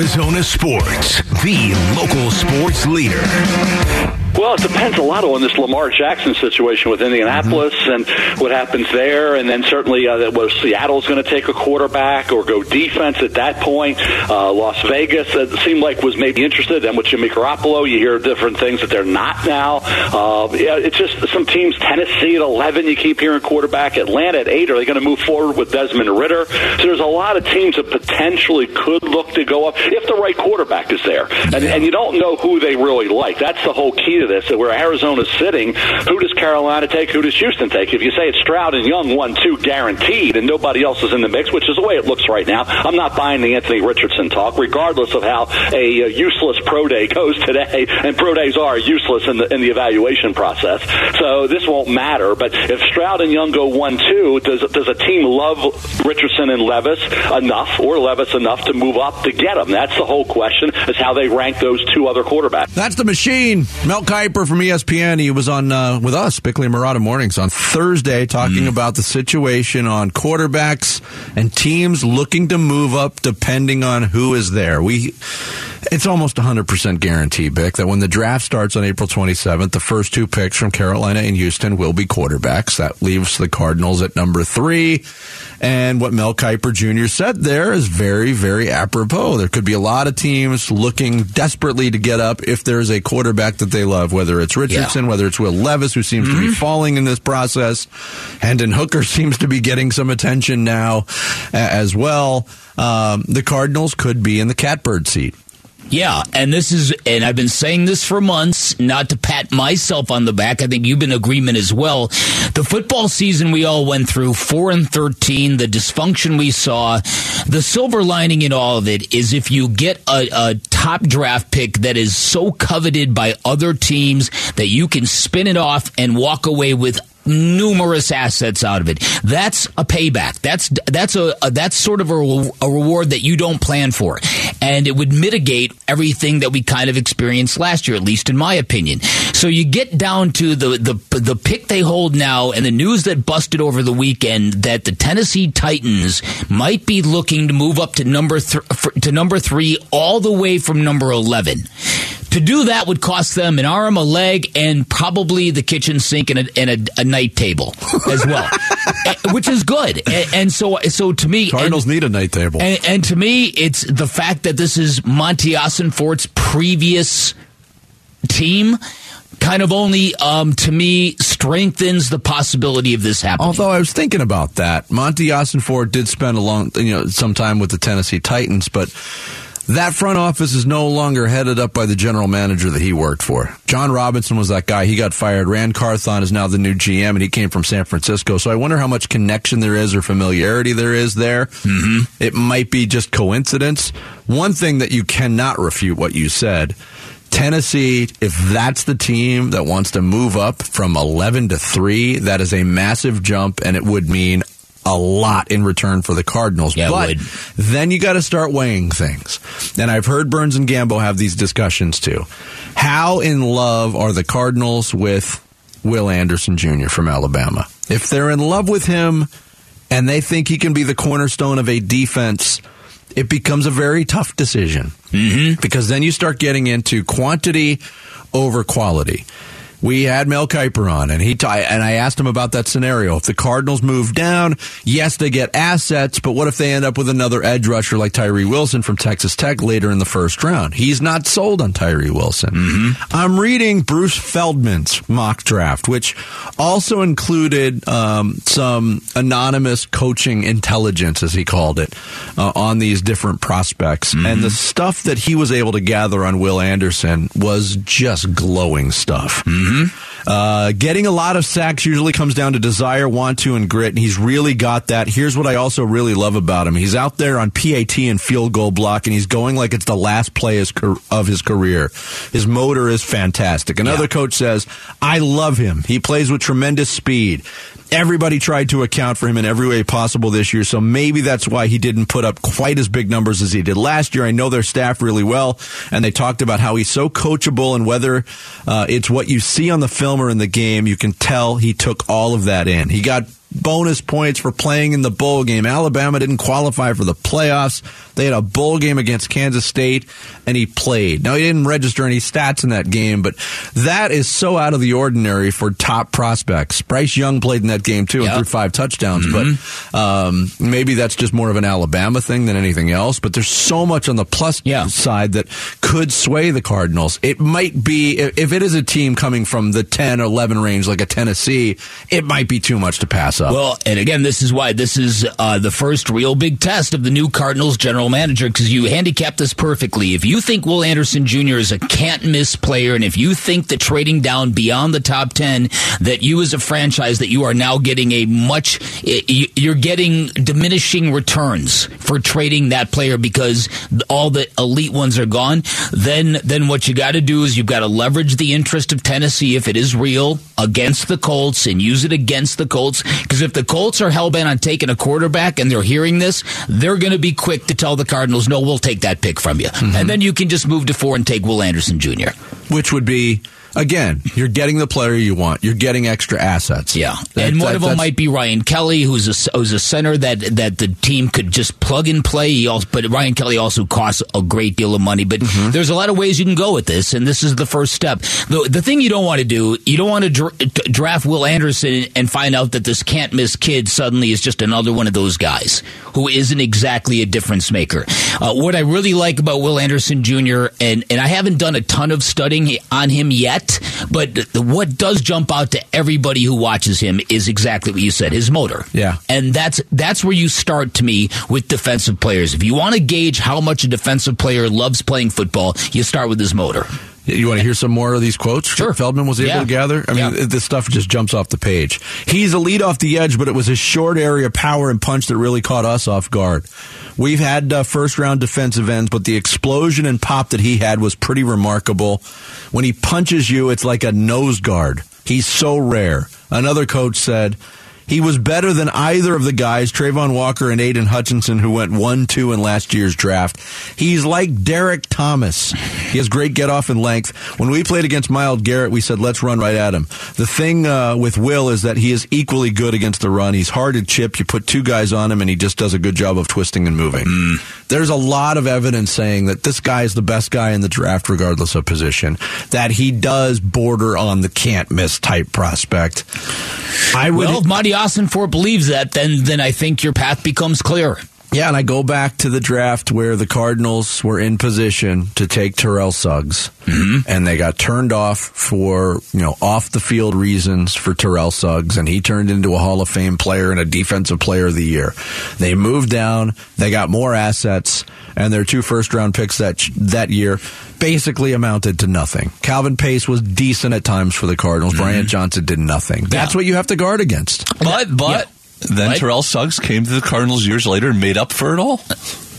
Arizona sports, the local sports leader. Well, it depends a lot on this Lamar Jackson situation with Indianapolis and what happens there, and then certainly whether Seattle's going to take a quarterback or go defense at that point. Las Vegas seemed like was maybe interested, and with Jimmy Garoppolo, you hear different things that they're not now. It's just some teams. Tennessee at 11, you keep hearing quarterback. Atlanta at 8, are they going to move forward with Desmond Ridder? So there's a lot of teams that potentially could look to go up if the right quarterback is there, and you don't know who they really like. That's the whole key to this, that where Arizona's sitting, who does Carolina take, who does Houston take? If you say it's Stroud and Young 1-2 guaranteed and nobody else is in the mix, which is the way it looks right now, I'm not buying the Anthony Richardson talk, regardless of how a useless pro day goes today, and pro days are useless in the evaluation process, so this won't matter. But if Stroud and Young go 1-2, does a team love Richardson and Levis enough to move up to get them? That's the whole question, is how they rank those two other quarterbacks. That's the machine, Mel Kiper from ESPN. He was on with us, Bickley and Murata Mornings, on Thursday talking about the situation on quarterbacks and teams looking to move up depending on who is there. It's almost 100% guarantee, Bick, that when the draft starts on April 27th, the first two picks from Carolina and Houston will be quarterbacks. That leaves the Cardinals at number 3. And what Mel Kiper Jr. said there is very, very apropos. There could be a lot of teams looking desperately to get up if there's a quarterback that they love, whether it's Richardson, whether it's Will Levis, who seems to be falling in this process. Hendon Hooker seems to be getting some attention now as well. The Cardinals could be in the catbird seat. Yeah, and I've been saying this for months, not to pat myself on the back. I think you've been in agreement as well. The football season we all went through, 4-13, the dysfunction we saw. The silver lining in all of it is if you get a top draft pick that is so coveted by other teams that you can spin it off and walk away with numerous assets out of it. That's a payback. That's sort of a reward that you don't plan for, and it would mitigate everything that we kind of experienced last year, at least in my opinion. So you get down to the pick they hold now, and the news that busted over the weekend that the Tennessee Titans might be looking to move up to number 3, all the way from number 11. To do that would cost them an arm, a leg, and probably the kitchen sink and a night table as well, which is good. And so to me, Cardinals need a night table. And to me, it's the fact that this is Monti Ossenfort's previous team. Kind of only, to me, strengthens the possibility of this happening. Although I was thinking about that, Monti Ossenfort did spend some time with the Tennessee Titans, but that front office is no longer headed up by the general manager that he worked for. John Robinson was that guy. He got fired. Rand Carthon is now the new GM, and he came from San Francisco. So I wonder how much connection there is or familiarity there is there. Mm-hmm. It might be just coincidence. One thing that you cannot refute what you said, Tennessee, if that's the team that wants to move up from 11 to 3, that is a massive jump, and it would mean a lot in return for the Cardinals. Yeah, but then you got to start weighing things. And I've heard Burns and Gambo have these discussions too. How in love are the Cardinals with Will Anderson Jr. from Alabama? If they're in love with him and they think he can be the cornerstone of a defense, it becomes a very tough decision. Mm-hmm. Because then you start getting into quantity over quality. We had Mel Kiper on, and I asked him about that scenario. If the Cardinals move down, yes, they get assets, but what if they end up with another edge rusher like Tyree Wilson from Texas Tech later in the first round? He's not sold on Tyree Wilson. Mm-hmm. I'm reading Bruce Feldman's mock draft, which also included some anonymous coaching intelligence, as he called it, on these different prospects. Mm-hmm. And the stuff that he was able to gather on Will Anderson was just glowing stuff. Mm-hmm. Getting a lot of sacks usually comes down to desire, want to, and grit, and he's really got that. Here's what I also really love about him. He's out there on PAT and field goal block, and he's going like it's the last play of his career. His motor is fantastic. Another coach says, I love him. He plays with tremendous speed. Everybody tried to account for him in every way possible this year, so maybe that's why he didn't put up quite as big numbers as he did last year. I know their staff really well, and they talked about how he's so coachable, and whether it's what you see on the film or in the game, you can tell he took all of that in. He got bonus points for playing in the bowl game. Alabama didn't qualify for the playoffs. They had a bowl game against Kansas State, and he played. Now, he didn't register any stats in that game, but that is so out of the ordinary for top prospects. Bryce Young played in that game, too, and threw 5 touchdowns, but maybe that's just more of an Alabama thing than anything else, but there's so much on the plus side that could sway the Cardinals. It might be, if it is a team coming from the 10-11 range like a Tennessee, it might be too much to pass up. Well, and again, this is why this is the first real big test of the new Cardinals general manager, because you handicapped this perfectly. If you think Will Anderson Jr. is a can't-miss player, and if you think that trading down beyond the top 10, that you as a franchise, that you are now getting a much, you're getting diminishing returns for trading that player because all the elite ones are gone, then what you got to do is you've got to leverage the interest of Tennessee, if it is real, against the Colts, and use it against the Colts, because if the Colts are hell-bent on taking a quarterback and they're hearing this, they're going to be quick to tell the Cardinals, no, we'll take that pick from you. And then you can just move to 4 and take Will Anderson Jr. Which would be, again, you're getting the player you want. You're getting extra assets. Yeah. And one of them might be Ryan Kelly, who's a center that the team could just plug and play. But Ryan Kelly also costs a great deal of money. But there's a lot of ways you can go with this, and this is the first step. The thing you don't want to do, you don't want to draft Will Anderson and find out that this can't-miss kid suddenly is just another one of those guys who isn't exactly a difference maker. What I really like about Will Anderson Jr., and I haven't done a ton of studying on him yet, but what does jump out to everybody who watches him is exactly what you said, his motor. Yeah. And that's where you start, to me, with defensive players. If you want to gauge how much a defensive player loves playing football, you start with his motor. You want to hear some more of these quotes? Sure. Feldman was able to gather? I mean, this stuff just jumps off the page. He's a lead off the edge, but it was his short area power and punch that really caught us off guard. We've had first-round defensive ends, but the explosion and pop that he had was pretty remarkable. When he punches you, it's like a nose guard. He's so rare. Another coach said, he was better than either of the guys, Trayvon Walker and Aiden Hutchinson, who went 1-2 in last year's draft. He's like Derek Thomas. He has great get-off and length. When we played against Myles Garrett, we said, let's run right at him. The thing with Will is that he is equally good against the run. He's hard to chip. You put 2 guys on him, and he just does a good job of twisting and moving. There's a lot of evidence saying that this guy is the best guy in the draft, regardless of position, that he does border on the can't-miss type prospect. Well, Monti Ossenfort believes that, then I think your path becomes clearer. Yeah, and I go back to the draft where the Cardinals were in position to take Terrell Suggs, and they got turned off for off-the-field reasons for Terrell Suggs, and he turned into a Hall of Fame player and a Defensive Player of the Year. They moved down, they got more assets, and their 2 first-round picks that year basically amounted to nothing. Calvin Pace was decent at times for the Cardinals. Bryant Johnson did nothing. That's what you have to guard against. But... Yeah. Then Terrell Suggs came to the Cardinals years later and made up for it all.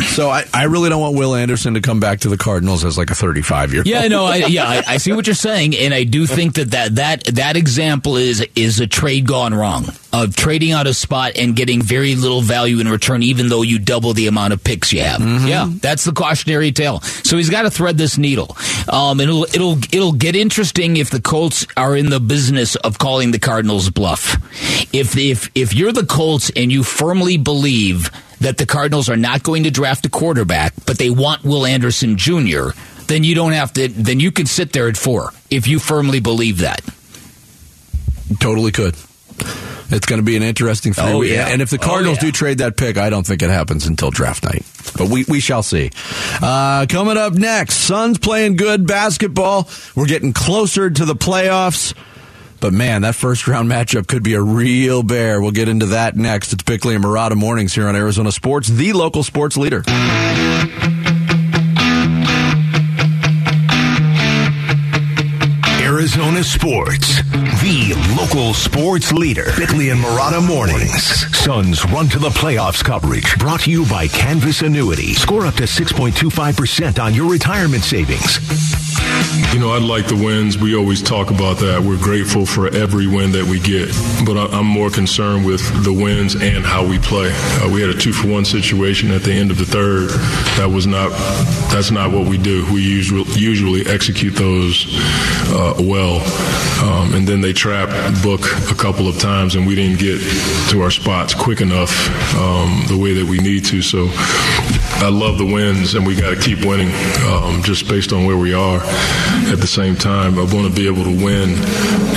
So I really don't want Will Anderson to come back to the Cardinals as like a 35-year-old. I see what you're saying, and I do think that example is a trade gone wrong, of trading out a spot and getting very little value in return, even though you double the amount of picks you have. Yeah, that's the cautionary tale. So he's got to thread this needle. It'll get interesting if the Colts are in the business of calling the Cardinals bluff. If you're the Colts and you firmly believe that the Cardinals are not going to draft a quarterback, but they want Will Anderson Jr., then you don't have to. Then you could sit there at 4 if you firmly believe that. Totally could. It's going to be an interesting thing. And if the Cardinals do trade that pick, I don't think it happens until draft night. But we shall see. Coming up next, Suns playing good basketball. We're getting closer to the playoffs. But, man, that first-round matchup could be a real bear. We'll get into that next. It's Bickley and Murata Mornings here on Arizona Sports, the local sports leader. Arizona Sports, the local sports leader. Bickley and Murata Mornings. Suns Run to the Playoffs coverage brought to you by Canvas Annuity. Score up to 6.25% on your retirement savings. You know, I'd like the wins. We always talk about that. We're grateful for every win that we get. But I'm more concerned with the wins and how we play. We had a 2-for-1 situation at the end of the third. That's not what we do. We usually execute those well. And then they trapped Book a couple of times, and we didn't get to our spots quick enough the way that we need to. So I love the wins, and we got to keep winning just based on where we are. At the same time, I want to be able to win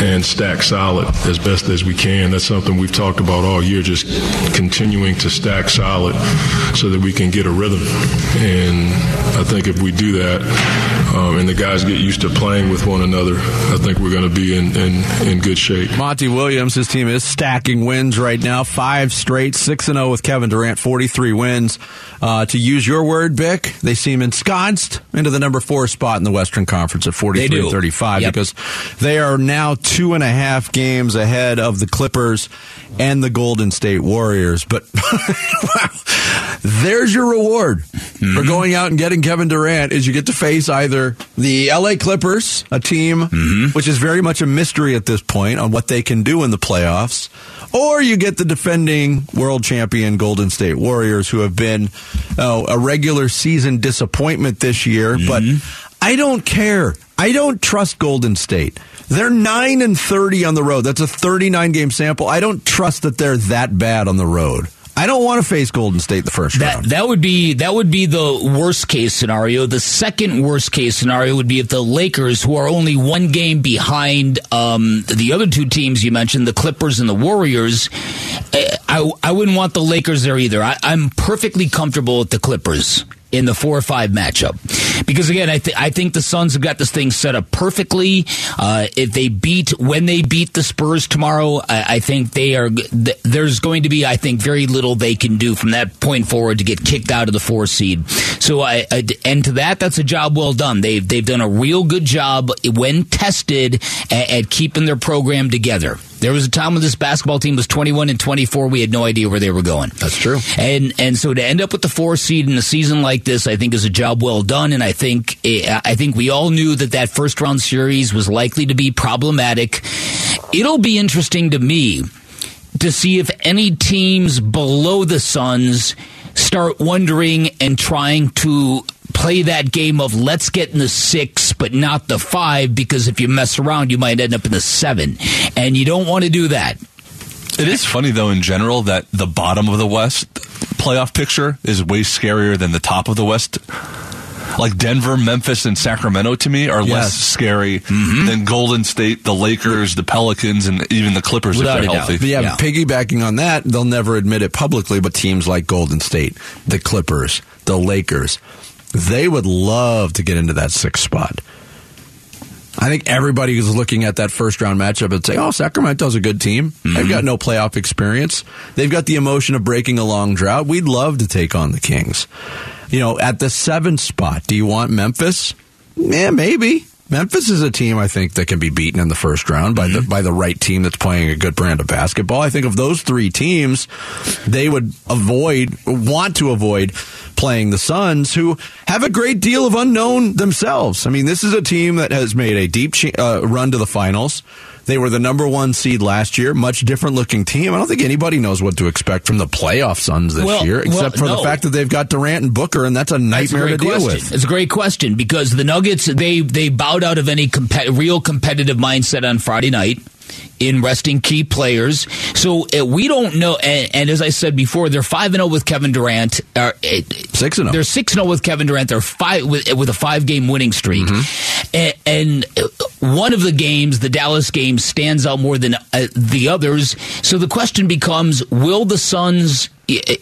and stack solid as best as we can. That's something we've talked about all year, just continuing to stack solid so that we can get a rhythm. And I think if we do that and the guys get used to playing with one another, I think we're going to be in good shape. Monty Williams, his team is stacking wins right now. 5 straight, 6-0 with Kevin Durant, 43 wins. To use your word, Bick, they seem ensconced into the number 4 spot in the Western Conference at 43-35 because they are now 2.5 games ahead of the Clippers and the Golden State Warriors. But wow, there's your reward for going out and getting Kevin Durant is you get to face either the LA Clippers, a team which is very much a mystery at this point on what they can do in the playoffs, or you get the defending world champion Golden State Warriors, who have been a regular season disappointment this year. But I don't care. I don't trust Golden State. They're 9-30 on the road. That's a 39-game sample. I don't trust that they're that bad on the road. I don't want to face Golden State the first round. That would be the worst case scenario. The second worst case scenario would be if the Lakers, who are only one game behind the other two teams you mentioned, the Clippers and the Warriors. I wouldn't want the Lakers there either. I'm perfectly comfortable with the Clippers in the 4 or 5 matchup. Because again, I think the Suns have got this thing set up perfectly. If they beat the Spurs tomorrow, I think there's going to be, I think, very little they can do from that point forward to get kicked out of the 4 seed. So and to that's a job well done. They've done a real good job when tested at keeping their program together. There was a time when this basketball team was 21-24. We had no idea where they were going. That's true. And so to end up with the 4 seed in a season like this, I think is a job well done. And I think we all knew that first round series was likely to be problematic. It'll be interesting to me to see if any teams below the Suns start wondering and trying to play that game of let's get in the 6 but not the 5, because if you mess around you might end up in the 7, and you don't want to do that. It is funny though in general that the bottom of the West playoff picture is way scarier than the top of the West. Like Denver, Memphis, and Sacramento to me are less scary than Golden State, the Lakers, the Pelicans, and even the Clippers if they're healthy. Yeah, piggybacking on that, they'll never admit it publicly, but teams like Golden State, the Clippers, the Lakers, they would love to get into that 6th spot. I think everybody who's looking at that first round matchup and say, oh, Sacramento's a good team. They've got no playoff experience. They've got the emotion of breaking a long drought. We'd love to take on the Kings. You know, at the 7th spot, do you want Memphis? Yeah, maybe. Memphis is a team, I think, that can be beaten in the first round by the right team that's playing a good brand of basketball. I think of those 3 teams, they would want to avoid playing the Suns, who have a great deal of unknown themselves. I mean, this is a team that has made a deep run to the finals. They were the number 1 seed last year, much different looking team. I don't think anybody knows what to expect from the playoff Suns this year, except for the fact that they've got Durant and Booker, and that's a nightmare to deal with. It's a great question, because the Nuggets, they bowed out of any real competitive mindset on Friday night in resting key players. So we don't know, and as I said before, they're 5-0 with Kevin Durant. 6-0. They're 6-0 with Kevin Durant. They're with a 5-game winning streak. And one of the games, the Dallas game, stands out more than the others. So the question becomes, will the Suns,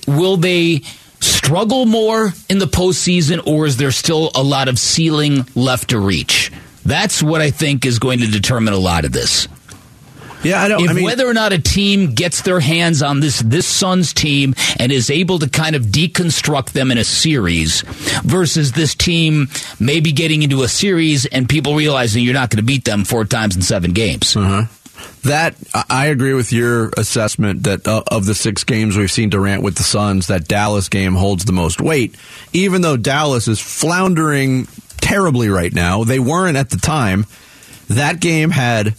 will they struggle more in the postseason, or is there still a lot of ceiling left to reach? That's what I think is going to determine a lot of this. Yeah, whether or not a team gets their hands on this Suns team and is able to kind of deconstruct them in a series, versus this team maybe getting into a series and people realizing you're not going to beat them 4 times in 7 games. That, I agree with your assessment that of the 6 games we've seen Durant with the Suns, that Dallas game holds the most weight, even though Dallas is floundering terribly right now. They weren't at the time. That game had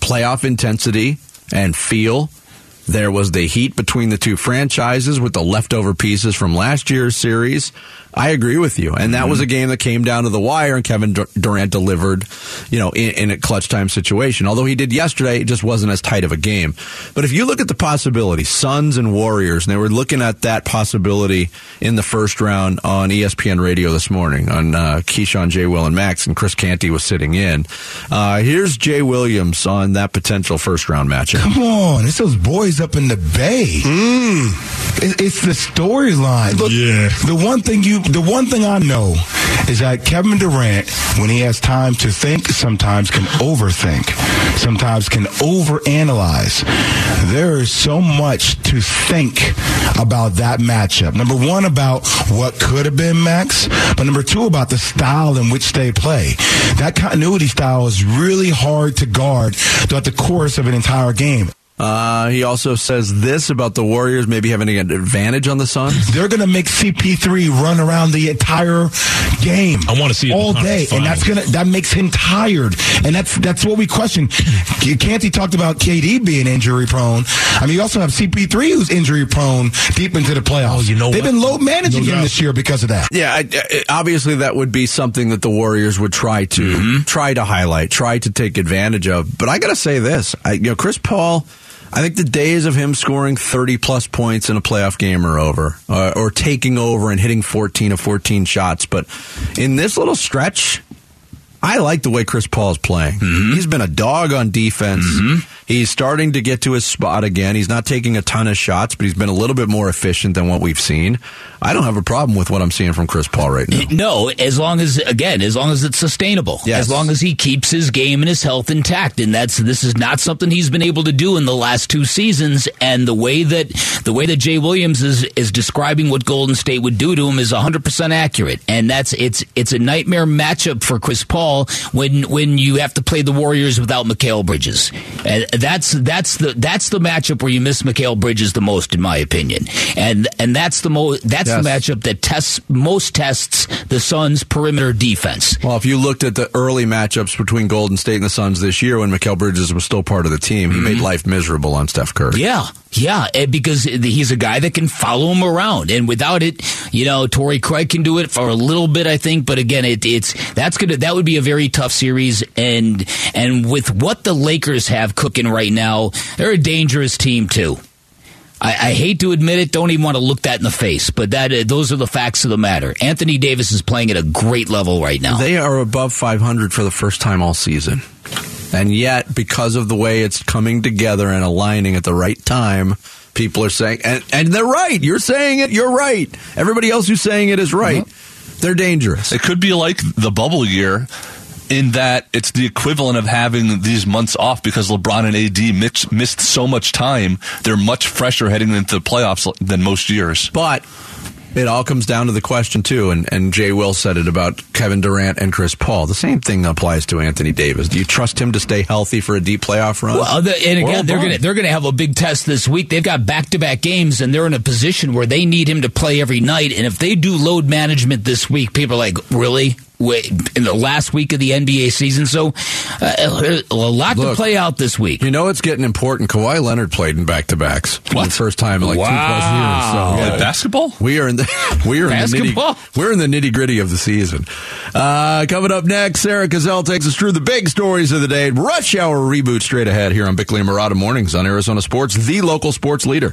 playoff intensity and feel. There was the heat between the two franchises with the leftover pieces from last year's series. I agree with you. And that was a game that came down to the wire, and Kevin Durant delivered, you know, in a clutch time situation. Although he did yesterday, it just wasn't as tight of a game. But if you look at the possibility, Suns and Warriors, and they were looking at that possibility in the first round on ESPN radio this morning on Keyshawn, J. Will, and Max, and Chris Canty was sitting in. Here's Jay Williams on that potential first round matchup. Come on, it's those boys up in the Bay. It's the storyline. Look, the one thing I know is that Kevin Durant, when he has time to think, sometimes can overthink, sometimes can overanalyze. There is so much to think about that matchup. Number one, about what could have been, Max, but number two, about the style in which they play. That continuity style is really hard to guard throughout the course of an entire game. He also says this about the Warriors maybe having an advantage on the Suns. They're going to make CP3 run around the entire game. I want to see it all day, and that makes him tired, and that's what we question. Canty talked about KD being injury prone. I mean, you also have CP3 who's injury prone deep into the playoffs. Oh, you know, they've been low managing him this year because of that. Yeah, obviously that would be something that the Warriors would try to highlight, try to take advantage of. But I got to say this, Chris Paul. I think the days of him scoring 30-plus points in a playoff game are over, or taking over and hitting 14 of 14 shots. But in this little stretch, I like the way Chris Paul's playing. Mm-hmm. He's been a dog on defense. Mm-hmm. He's starting to get to his spot again. He's not taking a ton of shots, but he's been a little bit more efficient than what we've seen. I don't have a problem with what I'm seeing from Chris Paul right now. No, as long as it's sustainable. Yes. As long as he keeps his game and his health intact. And this is not something he's been able to do in the last two seasons. And the way that Jay Williams is describing what Golden State would do to him is 100% accurate. And it's a nightmare matchup for Chris Paul when you have to play the Warriors without Mikal Bridges. And that's the matchup where you miss Mikal Bridges the most, in my opinion, and that's the matchup that tests the Suns' perimeter defense. Well, if you looked at the early matchups between Golden State and the Suns this year, when Mikal Bridges was still part of the team, he made life miserable on Steph Curry. Yeah, because he's a guy that can follow him around, and without it, Torrey Craig can do it for a little bit, I think. But again, that would be a very tough series, and with what the Lakers have cooking right now, they're a dangerous team too. I hate to admit it, don't even want to look that in the face, but those are the facts of the matter. Anthony Davis is playing at a great level right now. They are above 500 for the first time all season. And yet, because of the way it's coming together and aligning at the right time, people are saying, and they're right, you're saying it, you're right. Everybody else who's saying it is right. Mm-hmm. They're dangerous. It could be like the bubble year, in that it's the equivalent of having these months off because LeBron and AD missed so much time. They're much fresher heading into the playoffs than most years. But it all comes down to the question, too, and Jay Will said it about Kevin Durant and Chris Paul. The same thing applies to Anthony Davis. Do you trust him to stay healthy for a deep playoff run? Well, and again, they're going to have a big test this week. They've got back-to-back games, and they're in a position where they need him to play every night. And if they do load management this week, people are like, really? In the last week of the NBA season, so a lot to play out this week. You know, it's getting important. Kawhi Leonard played in back-to-backs for the first time in 2+ years. So. Basketball? We're in the nitty-gritty of the season. Coming up next, Sarah Cazell takes us through the big stories of the day. Rush Hour Reboot straight ahead here on Bickley and Murata Mornings on Arizona Sports, the local sports leader.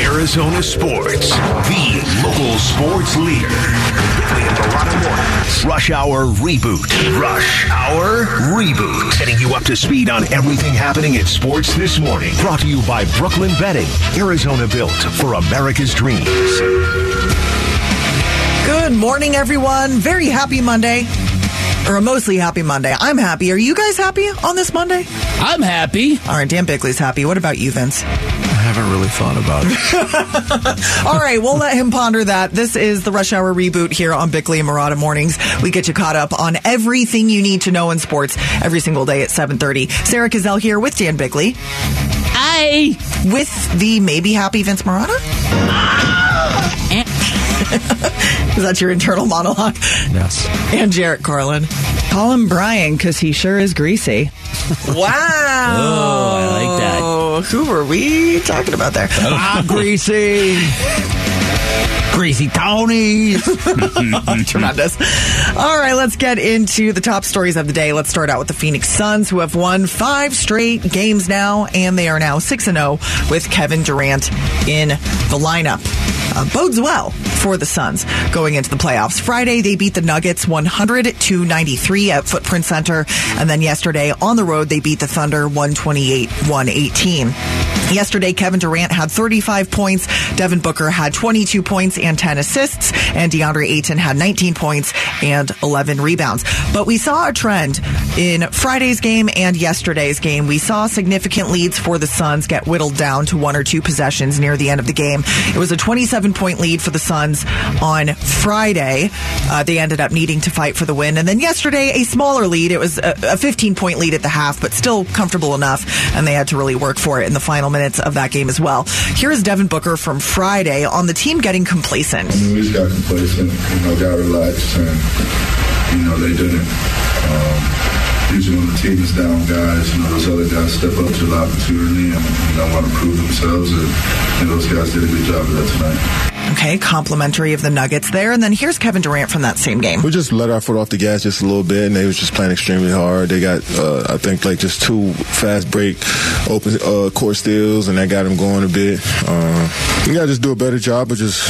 Arizona Sports, the local sports leader. Bickley and Murata Mornings. Rush Hour Reboot. Rush Hour Reboot. Getting you up to speed on everything happening in sports this morning. Brought to you by Brooklyn Betting. Arizona built for America's dreams. Good morning, everyone. Very happy Monday. Or a mostly happy Monday. I'm happy. Are you guys happy on this Monday? I'm happy. All right, Dan Bickley's happy. What about you, Vince? I haven't really thought about it. All right, we'll let him ponder that. This is the Rush Hour Reboot here on Bickley and Murata Mornings. We get you caught up on everything you need to know in sports every single day at 7:30. Sarah Cazell here with Dan Bickley. Hi. With the maybe happy Vince Murata. Is that your internal monologue? Yes. And Jarrett Carlin. Call him Brian because he sure is greasy. Wow. Oh, I like that. Who were we talking about there? I'm greasy. Greasy Tony. Tremendous. All right, let's get into the top stories of the day. Let's start out with the Phoenix Suns, who have won 5 straight games now, and they are now 6-0 with Kevin Durant in the lineup. Bodes well for the Suns going into the playoffs. Friday, they beat the Nuggets 100-93 at Footprint Center. And then yesterday, on the road, they beat the Thunder 128-118. Yesterday, Kevin Durant had 35 points, Devin Booker had 22 points and 10 assists, and DeAndre Ayton had 19 points and 11 rebounds. But we saw a trend in Friday's game and yesterday's game. We saw significant leads for the Suns get whittled down to 1 or 2 possessions near the end of the game. It was a 27-point lead for the Suns on Friday. They ended up needing to fight for the win. And then yesterday, a smaller lead. It was a 15-point lead at the half, but still comfortable enough, and they had to really work for it in the final minutes of that game as well. Here is Devin Booker from Friday on the team getting complacent. I mean, we just got complacent, got relaxed, and they didn't. Usually when the team is down, guys, those other guys step up to the opportunity and want to prove themselves, and those guys did a good job of that tonight. Okay, complimentary of the Nuggets there. And then here's Kevin Durant from that same game. We just let our foot off the gas just a little bit, and they was just playing extremely hard. They got, I think, like just 2 fast break open court steals, and that got them going a bit. We got to just do a better job of just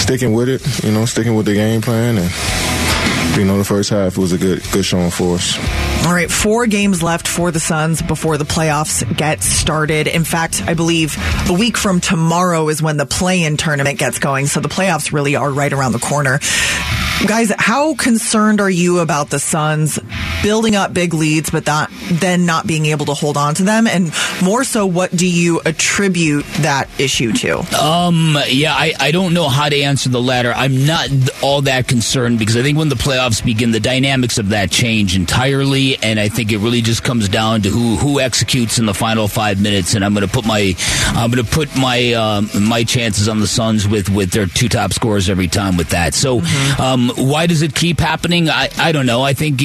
sticking with it, sticking with the game plan. And, the first half was a good showing for us. All right, 4 games left for the Suns before the playoffs get started. In fact, I believe a week from tomorrow is when the play-in tournament gets going, so the playoffs really are right around the corner. Guys, how concerned are you about the Suns building up big leads but then not being able to hold on to them? And more so, what do you attribute that issue to? I don't know how to answer the latter. I'm not all that concerned because I think when the playoffs begin, the dynamics of that change entirely. And I think it really just comes down to who executes in the final 5 minutes. And I'm going to put my chances on the Suns with their 2 top scorers every time with that. So why does it keep happening? I don't know. I think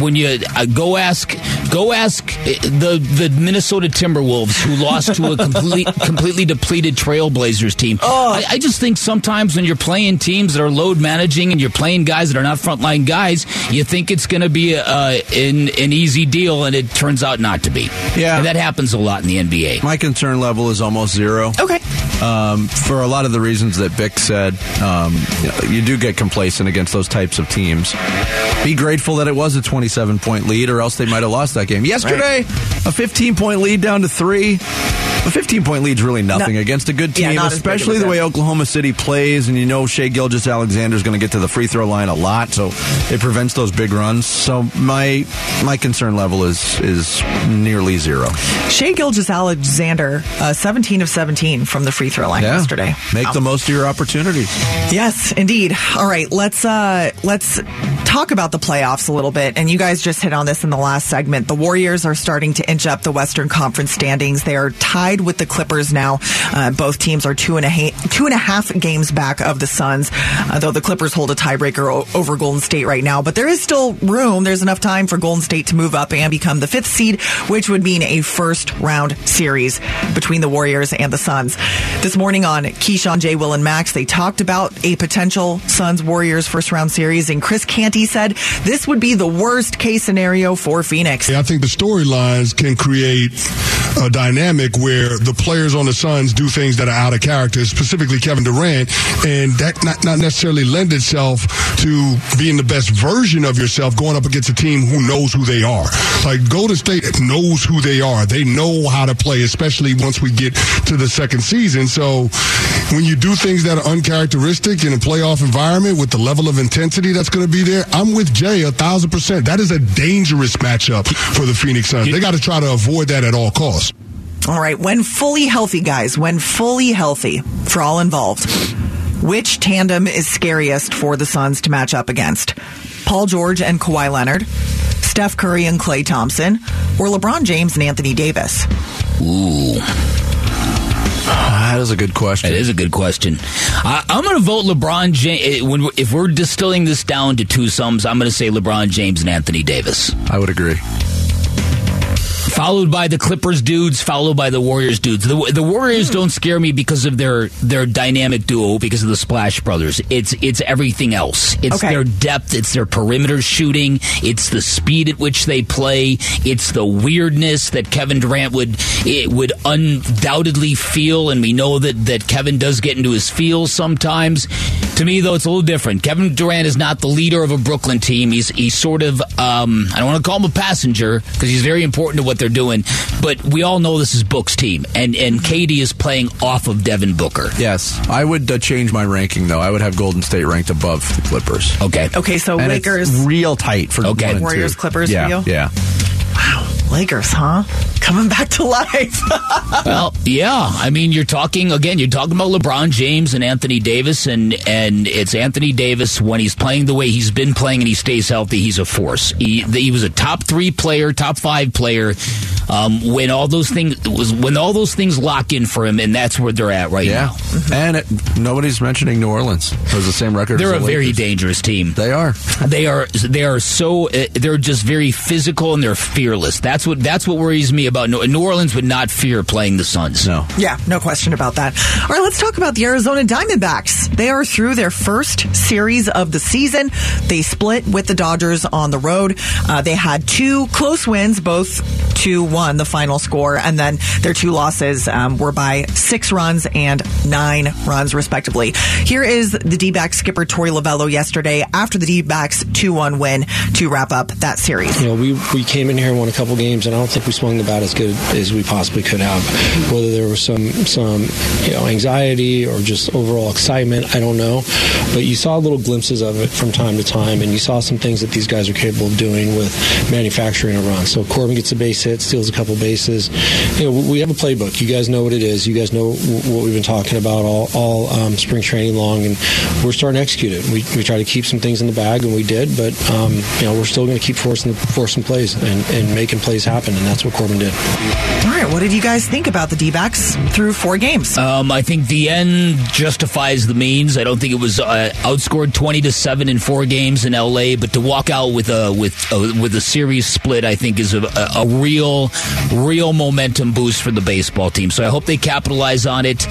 when you go ask the Minnesota Timberwolves, who lost to a completely depleted Trailblazers team. Oh. I just think sometimes when you're playing teams that are load managing and you're playing guys that are not frontline guys, you think it's going to be an easy deal, and it turns out not to be. Yeah. And that happens a lot in the NBA. My concern level is almost zero. Okay. For a lot of the reasons that Vic said, you do get complacent against those types of teams. Be grateful that it was a 27-point lead, or else they might have lost that game. Yesterday, a 15-point lead down to 3. A 15-point lead's really nothing against a good team, especially the way Oklahoma City plays, and Shai Gilgeous-Alexander's going to get to the free throw line a lot, so it prevents those big runs. So my concern level is nearly zero. Shai Gilgeous-Alexander, 17 of 17 from the free throw line yesterday. Make the most of your opportunities. Yes, indeed. All right, let's talk about the playoffs a little bit, and you guys just hit on this in the last segment. The Warriors are starting to inch up the Western Conference standings. They are tied with the Clippers now. Both teams are 2.5 games back of the Suns, though the Clippers hold a tiebreaker over Golden State right now. But there is still room. There's enough time for Golden State to move up and become the 5th seed, which would mean a first-round series between the Warriors and the Suns. This morning on Keyshawn, J. Will, and Max, they talked about a potential Suns-Warriors first-round series, and Chris Canty said this would be the worst-case scenario for Phoenix. Yeah, I think the storylines can create a dynamic where the players on the Suns do things that are out of character, specifically Kevin Durant, and that not necessarily lend itself to being the best version of yourself going up against a team who knows who they are. Like, Golden State knows who they are. They know how to play, especially once we get to the 2nd season. So when you do things that are uncharacteristic in a playoff environment with the level of intensity that's going to be there, I'm with Jay 1,000%. That is a dangerous matchup for the Phoenix Suns. They got to try to avoid that at all costs. All right, when fully healthy, guys, for all involved, which tandem is scariest for the Suns to match up against? Paul George and Kawhi Leonard, Steph Curry and Klay Thompson, or LeBron James and Anthony Davis? Ooh. That is a good question. It is a good question. I'm going to vote LeBron James. If we're distilling this down to two sums, I'm going to say LeBron James and Anthony Davis. I would agree. Followed by the Clippers dudes, followed by the Warriors dudes. The Warriors don't scare me because of their dynamic duo, because of the Splash Brothers. It's everything else. It's their depth. It's their perimeter shooting. It's the speed at which they play. It's the weirdness that Kevin Durant would undoubtedly feel, and we know that Kevin does get into his feels sometimes. To me, though, it's a little different. Kevin Durant is not the leader of a Brooklyn team. He's sort of, I don't want to call him a passenger, because he's very important to what they're doing, but we all know this is Book's team, and KD is playing off of Devin Booker. Yes. I would change my ranking, though. I would have Golden State ranked above the Clippers. Okay, so and Lakers. It's real tight for Warriors, two. Clippers for you? Yeah. Wow. Lakers, huh? Coming back to life. Well, yeah. I mean, you're talking about LeBron James and Anthony Davis, and it's Anthony Davis when he's playing the way he's been playing and he stays healthy, he's a force. He was a top 3 player, top 5 player. When all those things lock in for him, and that's where they're at right now. Mm-hmm. And nobody's mentioning New Orleans. It was the same record. They're as the Lakers. Very dangerous team. They are. They're just very physical and they're fearless. That's what worries me about New Orleans. Would not fear playing the Suns. No. Yeah, no question about that. All right, let's talk about the Arizona Diamondbacks. They are through their first series of the season. They split with the Dodgers on the road. They had 2 close wins, both 2-1, the final score, and then their 2 losses were by 6 runs and 9 runs, respectively. Here is the D-backs skipper Torey Lavello yesterday after the D-backs 2-1 win to wrap up that series. You know, we came in here and won a couple games, and I don't think we swung the bat as good as we possibly could have. Whether there was some anxiety or just overall excitement, I don't know. But you saw little glimpses of it from time to time, and you saw some things that these guys are capable of doing with manufacturing a run. So Corbin gets a base hit, steals a couple bases. We have a playbook. You guys know what it is. You guys know what we've been talking about all spring training long, and we're starting to execute it. We try to keep some things in the bag, and we did, but we're still going to keep forcing plays and making plays happen, and that's what Corbin did. All right, what did you guys think about the D-backs through 4 games? I think the end justifies the means. I don't think it was outscored 20-7 in 4 games in LA, but to walk out with a series split, I think is a real momentum boost for the baseball team. So I hope they capitalize on it.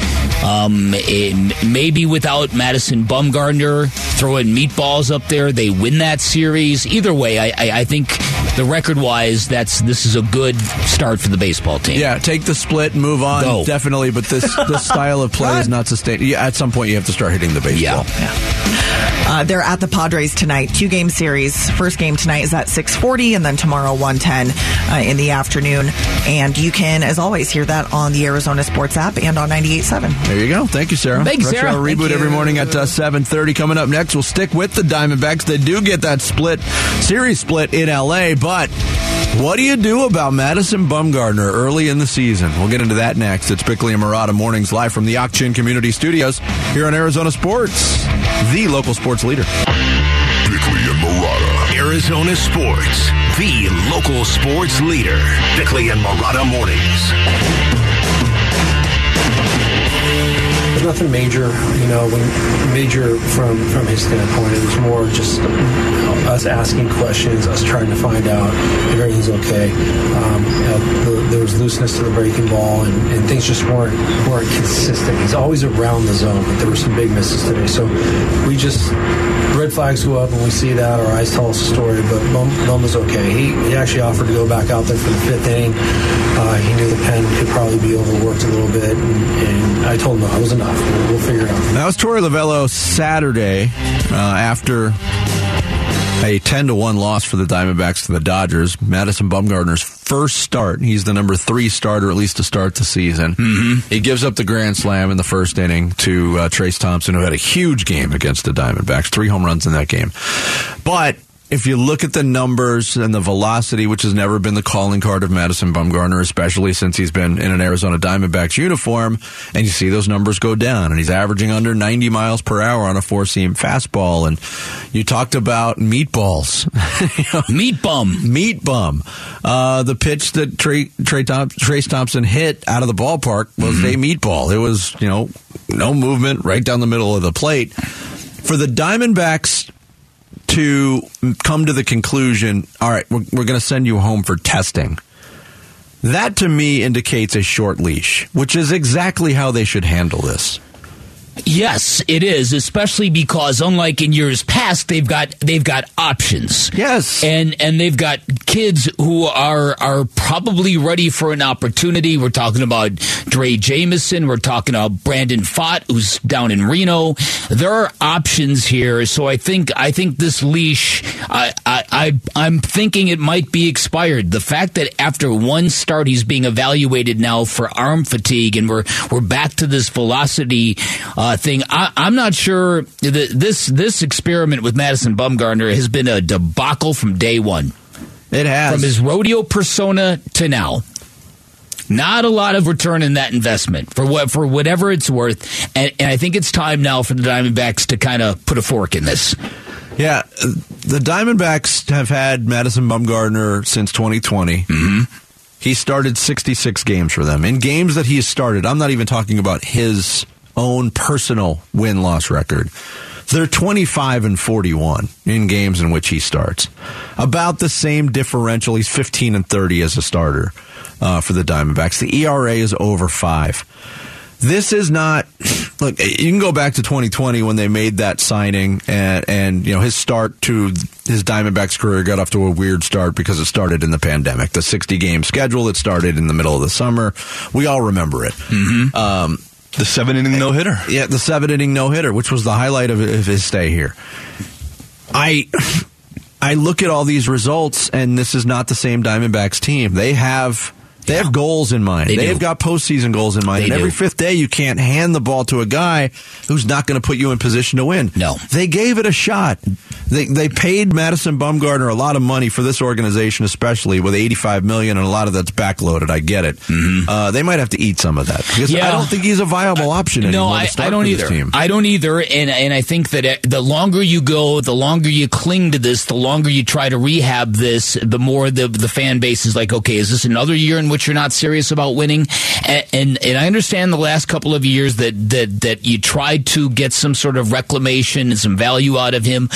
Maybe without Madison Bumgarner throwing meatballs up there, they win that series. Either way, I think the record-wise, this is a good start for the baseball team. Yeah, take the split, move on, definitely. But this style of play is not sustained. Yeah, at some point, you have to start hitting the baseball. Yeah. They're at the Padres tonight, 2-game series. First game tonight is at 6:40, and then tomorrow 1:10 in the afternoon. And you can, as always, hear that on the Arizona Sports app and on 98.7. There you go. Thank you, Sarah. Thanks, Sarah. Rush Hour Reboot every morning at 7:30. Coming up next, we'll stick with the Diamondbacks. They do get that series split in L.A., but what do you do about Madison Bumgarner early in the season? We'll get into that next. It's Bickley and Murata mornings live from the Auction Community Studios here on Arizona Sports, the local sports leader. Bickley and Murata. Arizona Sports, the local sports leader. Bickley and Murata mornings. Nothing major, major from his standpoint. It was more just us asking questions, us trying to find out if everything's okay. There was looseness to the breaking ball, and things just weren't consistent. He's always around the zone, but there were some big misses today. So we just, red flags go up, and we see that. Our eyes tell us a story, but Bum was okay. He actually offered to go back out there for the 5th inning. He knew the pen could probably be overworked a little bit, and I told him no, I was enough. We'll figure it out. That was Torey Lavello Saturday after a 10-1 loss for the Diamondbacks to the Dodgers. Madison Bumgarner's first start. He's the number 3 starter, at least to start the season. Mm-hmm. He gives up the grand slam in the first inning to Trace Thompson, who had a huge game against the Diamondbacks. 3 home runs in that game. But if you look at the numbers and the velocity, which has never been the calling card of Madison Bumgarner, especially since he's been in an Arizona Diamondbacks uniform, and you see those numbers go down, and he's averaging under 90 miles per hour on a four-seam fastball, and you talked about meatballs. Meat bum. Meat bum. The pitch that Trace Thompson hit out of the ballpark was a meatball. It was, you know, no movement right down the middle of the plate. For the Diamondbacks to come to the conclusion, all right, we're going to send you home for testing. That, to me, indicates a short leash, which is exactly how they should handle this. Yes, it is, especially because unlike in years past, they've got options. Yes. And they've got kids who are probably ready for an opportunity. We're talking about Dre Jameson, we're talking about Brandon Fott, who's down in Reno. There are options here, so I think this leash, I'm thinking it might be expired. The fact that after one start he's being evaluated now for arm fatigue, and we're back to this velocity thing. I'm not sure that this experiment with Madison Bumgarner has been a debacle from day one. It has. From his rodeo persona to now. Not a lot of return in that investment for whatever it's worth. And I think it's time now for the Diamondbacks to kind of put a fork in this. Yeah. The Diamondbacks have had Madison Bumgarner since 2020. Mm-hmm. He started 66 games for them. In games that he has started, I'm not even talking about his own personal win-loss record. They're 25-41 in games in which he starts. About the same differential. He's 15-30 as a starter for the Diamondbacks. The ERA is over 5. This is not... Look, you can go back to 2020 when they made that signing, and you know, his start to his Diamondbacks career got off to a weird start because it started in the pandemic. The 60-game schedule that started in the middle of the summer. We all remember it. Mm-hmm. The 7-inning no-hitter. Yeah, the 7-inning no-hitter, which was the highlight of his stay here. I look at all these results, and this is not the same Diamondbacks team. They have goals in mind. They've got postseason goals in mind. And every fifth day, you can't hand the ball to a guy who's not going to put you in position to win. No. They gave it a shot. They paid Madison Bumgarner a lot of money for this organization, especially with $85 million, and a lot of that's backloaded. I get it. Mm-hmm. They might have to eat some of that. Because I don't think he's a viable option anymore. No, I don't either. I don't either. And I think that the longer you go, the longer you cling to this, the longer you try to rehab this, the more the fan base is like, okay, is this another year in which you're not serious about winning? And I understand the last couple of years that you tried to get some sort of reclamation and some value out of him.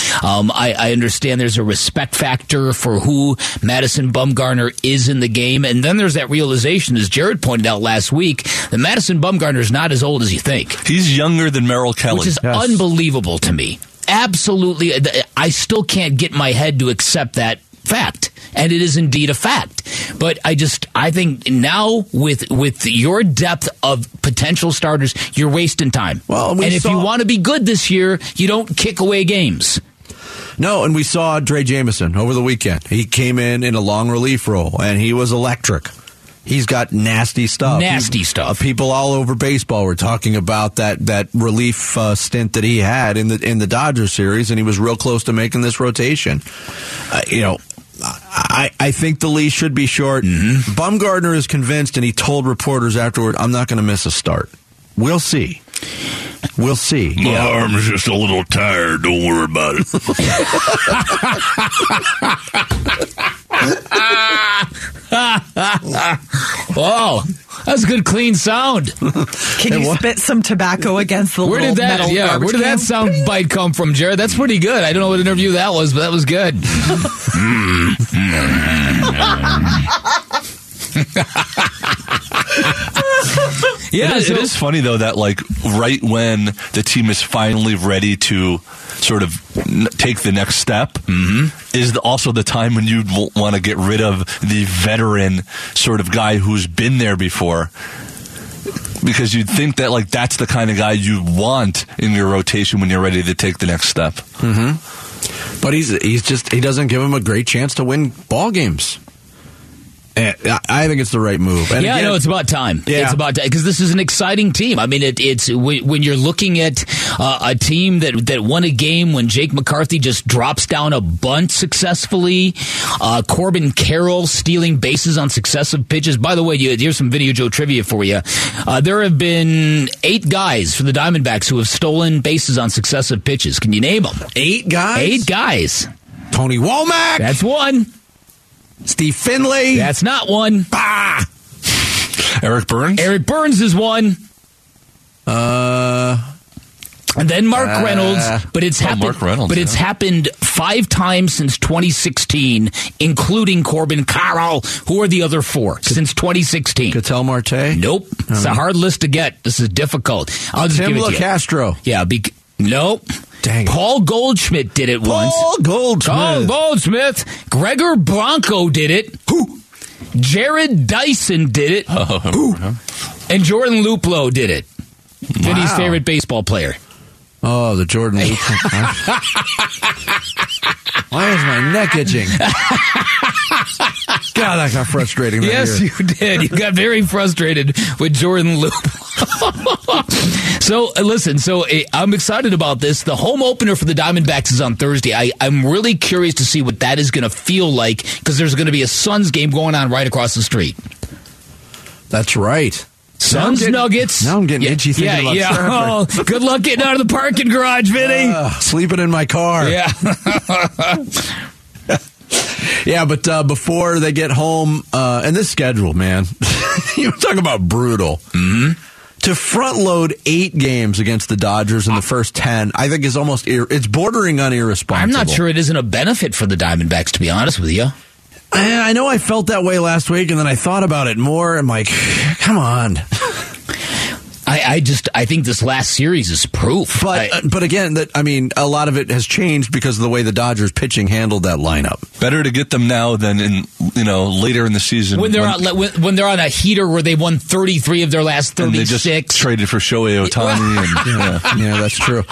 I understand there's a respect factor for who Madison Bumgarner is in the game. And then there's that realization, as Jared pointed out last week, that Madison Bumgarner is not as old as you think. He's younger than Merrill Kelly. Which is unbelievable to me. Absolutely. I still can't get my head to accept that fact, and it is indeed a fact. But I think now with your depth of potential starters, you're wasting time. Well, and if you want to be good this year, you don't kick away games. No, and we saw Dre Jameson over the weekend. He came in a long relief role, and he was electric. He's got nasty stuff. People all over baseball were talking about that relief stint that he had in the Dodgers series, and he was real close to making this rotation. I think the leash should be short. Mm-hmm. Bumgarner is convinced, and he told reporters afterward, I'm not going to miss a start. We'll see. We'll see. My arm is just a little tired. Don't worry about it. Oh, that's a good clean sound. Can you spit some tobacco against the little metal garbage? Where did that sound bite come from, Jared? That's pretty good. I don't know what interview that was, but that was good. Yeah, it is funny though that right when the team is finally ready to sort of take the next step, mm-hmm, is also the time when you want to get rid of the veteran sort of guy who's been there before. Because you'd think that that's the kind of guy you want in your rotation when you're ready to take the next step. Mm-hmm. But he doesn't give him a great chance to win ball games. I think it's the right move. And yeah, again, I know it's about time. Yeah. It's about time because this is an exciting team. I mean, it's when you're looking at a team that won a game when Jake McCarthy just drops down a bunt successfully, Corbin Carroll stealing bases on successive pitches. By the way, here's some Video Joe trivia for you. There have been 8 guys for the Diamondbacks who have stolen bases on successive pitches. Can you name them? 8 guys? 8 guys. Tony Womack. That's one. Steve Finley. That's not one. Bah! Eric Burns. Eric Burns is one. And then Mark Reynolds, but it's happened. Mark Reynolds, but it's happened 5 times since 2016, including Corbin Carroll, who are the other 4 since 2016. Ketel Marte. Nope. It's a hard list to get. This is difficult. I'll just give it to you. Castro. Yeah. Nope. Dang. Paul Goldschmidt did it once. Paul Goldschmidt. Gregor Blanco did it. Who? Jared Dyson did it. Who? And Jordan Luplo did it. Vinny's favorite baseball player. Oh, the Jordan Luplo. Why is my neck itching? God, that got frustrating. You did. You got very frustrated with Jordan Luplo. So I'm excited about this. The home opener for the Diamondbacks is on Thursday. I'm really curious to see what that is going to feel like because there's going to be a Suns game going on right across the street. That's right. Suns Nuggets. Now I'm getting itchy thinking about surfing. Oh, good luck getting out of the parking garage, Vinny. Sleeping in my car. Yeah. Yeah, but before they get home, and this schedule, man, you talk about brutal. Mm-hmm. To front load 8 games against the Dodgers in the first 10, I think is almost it's bordering on irresponsible. I'm not sure it isn't a benefit for the Diamondbacks, to be honest with you. I know I felt that way last week, and then I thought about it more. I'm like, come on. I think this last series is proof. But again, a lot of it has changed because of the way the Dodgers pitching handled that lineup. Better to get them now than later in the season when they're on a heater where they won 33 of their last 36. And they just traded for Shohei Ohtani. And, yeah, that's true.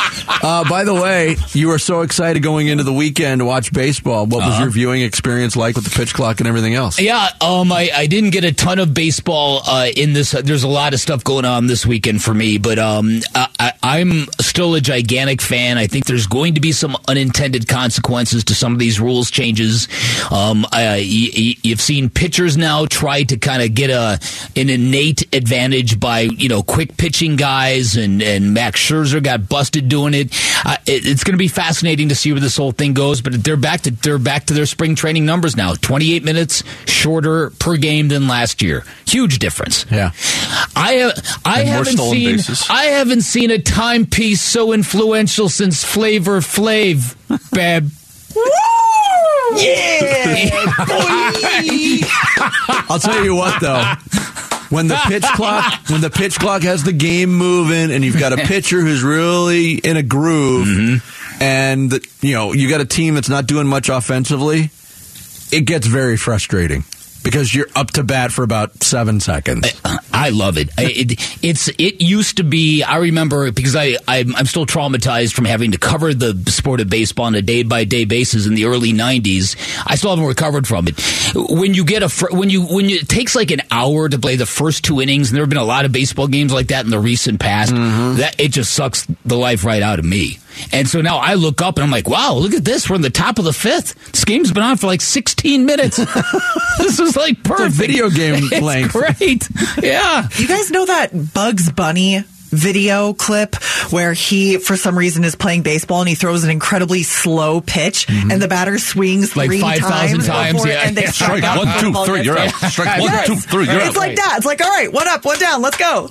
By the way, you were so excited going into the weekend to watch baseball. What was your viewing experience like with the pitch clock and everything else? Yeah, I didn't get a ton of baseball in this. There's a lot of stuff going on this weekend for me, but I'm still a gigantic fan. I think there's going to be some unintended consequences to some of these rules changes. You've seen pitchers now try to kind of get an innate advantage by quick pitching guys, and Max Scherzer got busted doing it. It's going to be fascinating to see where this whole thing goes. But they're back to their spring training numbers now. 28 minutes shorter per game than last year. Huge difference. Yeah, I haven't seen a timepiece so influential since Flavor Flav, babe. Yeah, boy. I'll tell you what, though. When the pitch clock has the game moving, and you've got a pitcher who's really in a groove, mm-hmm. and you got a team that's not doing much offensively, it gets very frustrating. Because you're up to bat for about 7 seconds. I love it. It used to be, I remember, because I'm still traumatized from having to cover the sport of baseball on a day-by-day basis in the early 90s. I still haven't recovered from it. When it takes like an hour to play the first 2 innings, and there have been a lot of baseball games like that in the recent past, mm-hmm. that it just sucks the life right out of me. And so now I look up and I'm like, wow, look at this. We're in the top of the 5th. This game's been on for like 16 minutes. This is like perfect. It's a video game length. Great. Yeah. You guys know that Bugs Bunny video clip where he, for some reason, is playing baseball and he throws an incredibly slow pitch, mm-hmm. and the batter swings like 5,000 times, and they strike out. 1, 2, 3, you're out. Strike 1, 2, 3, you're out. It's like that. It's like, all right, 1 up, 1 down, let's go.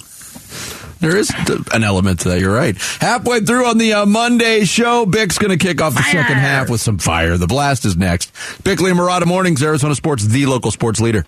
There is an element to that. You're right. Halfway through on the Monday show, Bick's going to kick off the second half with some fire. The Blast is next. Bickley and Murata Mornings, Arizona Sports, the local sports leader.